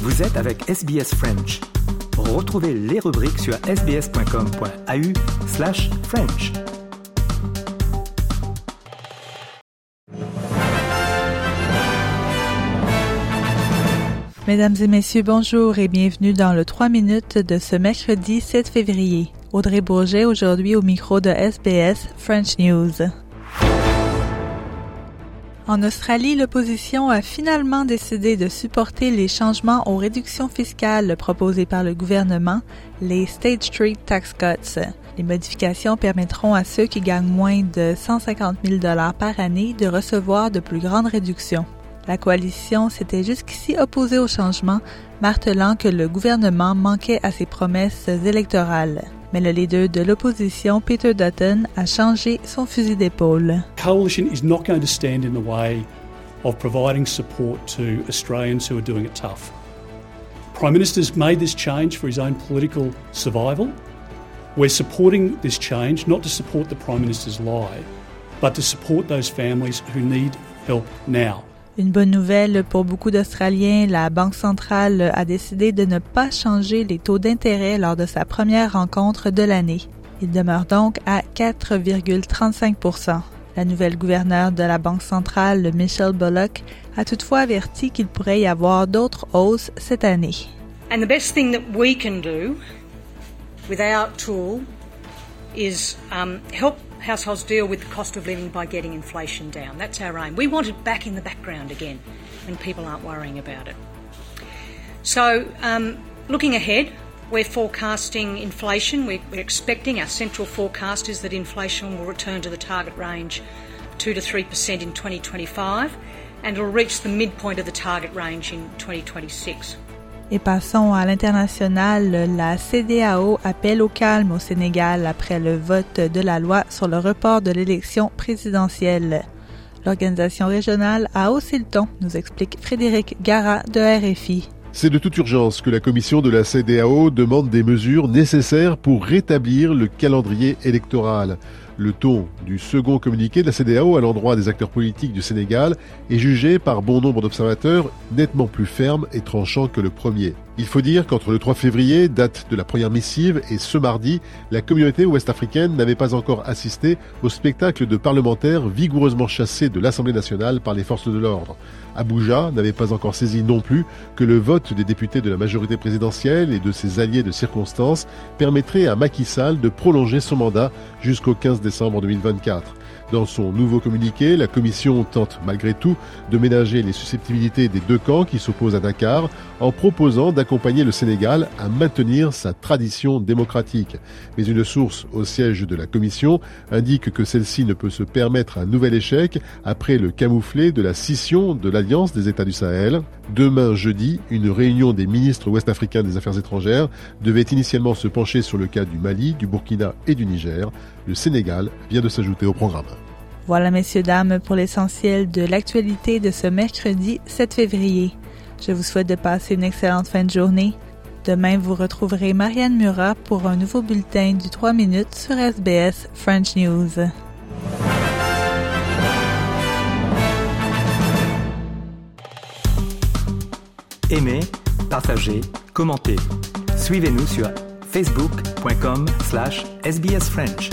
Vous êtes avec SBS French. Retrouvez les rubriques sur sbs.com.au/French. Mesdames et messieurs, bonjour et bienvenue dans le 3 minutes de ce mercredi 7 février. Audrey Bourget aujourd'hui au micro de SBS French News. En Australie, l'opposition a finalement décidé de supporter les changements aux réductions fiscales proposées par le gouvernement, les Stage Three Tax Cuts. Les modifications permettront à ceux qui gagnent moins de 150 000 $ par année de recevoir de plus grandes réductions. La coalition s'était jusqu'ici opposée au changement, martelant que le gouvernement manquait à ses promesses électorales. Mais le leader de l'opposition, Peter Dutton, a changé son fusil d'épaule. The coalition is not going to stand in the way of providing support to Australians who are doing it tough. Prime Minister's made this change for his own political survival. We're supporting this change not to support the Prime Minister's lie, but to support those families who need help now. Une bonne nouvelle pour beaucoup d'Australiens, la Banque centrale a décidé de ne pas changer les taux d'intérêt lors de sa première rencontre de l'année. Il demeure donc à 4,35 %. La nouvelle gouverneure de la Banque centrale, Michelle Bullock, a toutefois averti qu'il pourrait y avoir d'autres hausses cette année. And the best thing that we can do with our tool is help households deal with the cost of living by getting inflation down. That's our aim. We want it back in the background again when people aren't worrying about it. So looking ahead, we're forecasting inflation. We're expecting, our central forecast is that inflation will return to the target range 2 to 3% in 2025 and it'll reach the midpoint of the target range in 2026. Et passons à l'international, la Cédéao appelle au calme au Sénégal après le vote de la loi sur le report de l'élection présidentielle. L'organisation régionale a haussé le ton, nous explique Frédéric Gara de RFI. C'est de toute urgence que la commission de la Cédéao demande des mesures nécessaires pour rétablir le calendrier électoral. Le ton du second communiqué de la Cédéao à l'endroit des acteurs politiques du Sénégal est jugé par bon nombre d'observateurs nettement plus ferme et tranchant que le premier. Il faut dire qu'entre le 3 février, date de la première missive, et ce mardi, la communauté ouest-africaine n'avait pas encore assisté au spectacle de parlementaires vigoureusement chassés de l'Assemblée nationale par les forces de l'ordre. Abuja n'avait pas encore saisi non plus que le vote des députés de la majorité présidentielle et de ses alliés de circonstance permettrait à Macky Sall de prolonger son mandat jusqu'au 15 décembre 2024. Dans son nouveau communiqué, la Commission tente malgré tout de ménager les susceptibilités des deux camps qui s'opposent à Dakar en proposant d'accompagner le Sénégal à maintenir sa tradition démocratique. Mais une source au siège de la Commission indique que celle-ci ne peut se permettre un nouvel échec après le camouflet de la scission de l'Alliance des États du Sahel. Demain jeudi, une réunion des ministres ouest-africains des Affaires étrangères devait initialement se pencher sur le cas du Mali, du Burkina et du Niger. Le Sénégal vient de s'ajouter au programme. Voilà, messieurs, dames, pour l'essentiel de l'actualité de ce mercredi 7 février. Je vous souhaite de passer une excellente fin de journée. Demain, vous retrouverez Marianne Murat pour un nouveau bulletin du 3 minutes sur SBS French News. Aimez, partagez, commentez. Suivez-nous sur facebook.com/sbsfrench.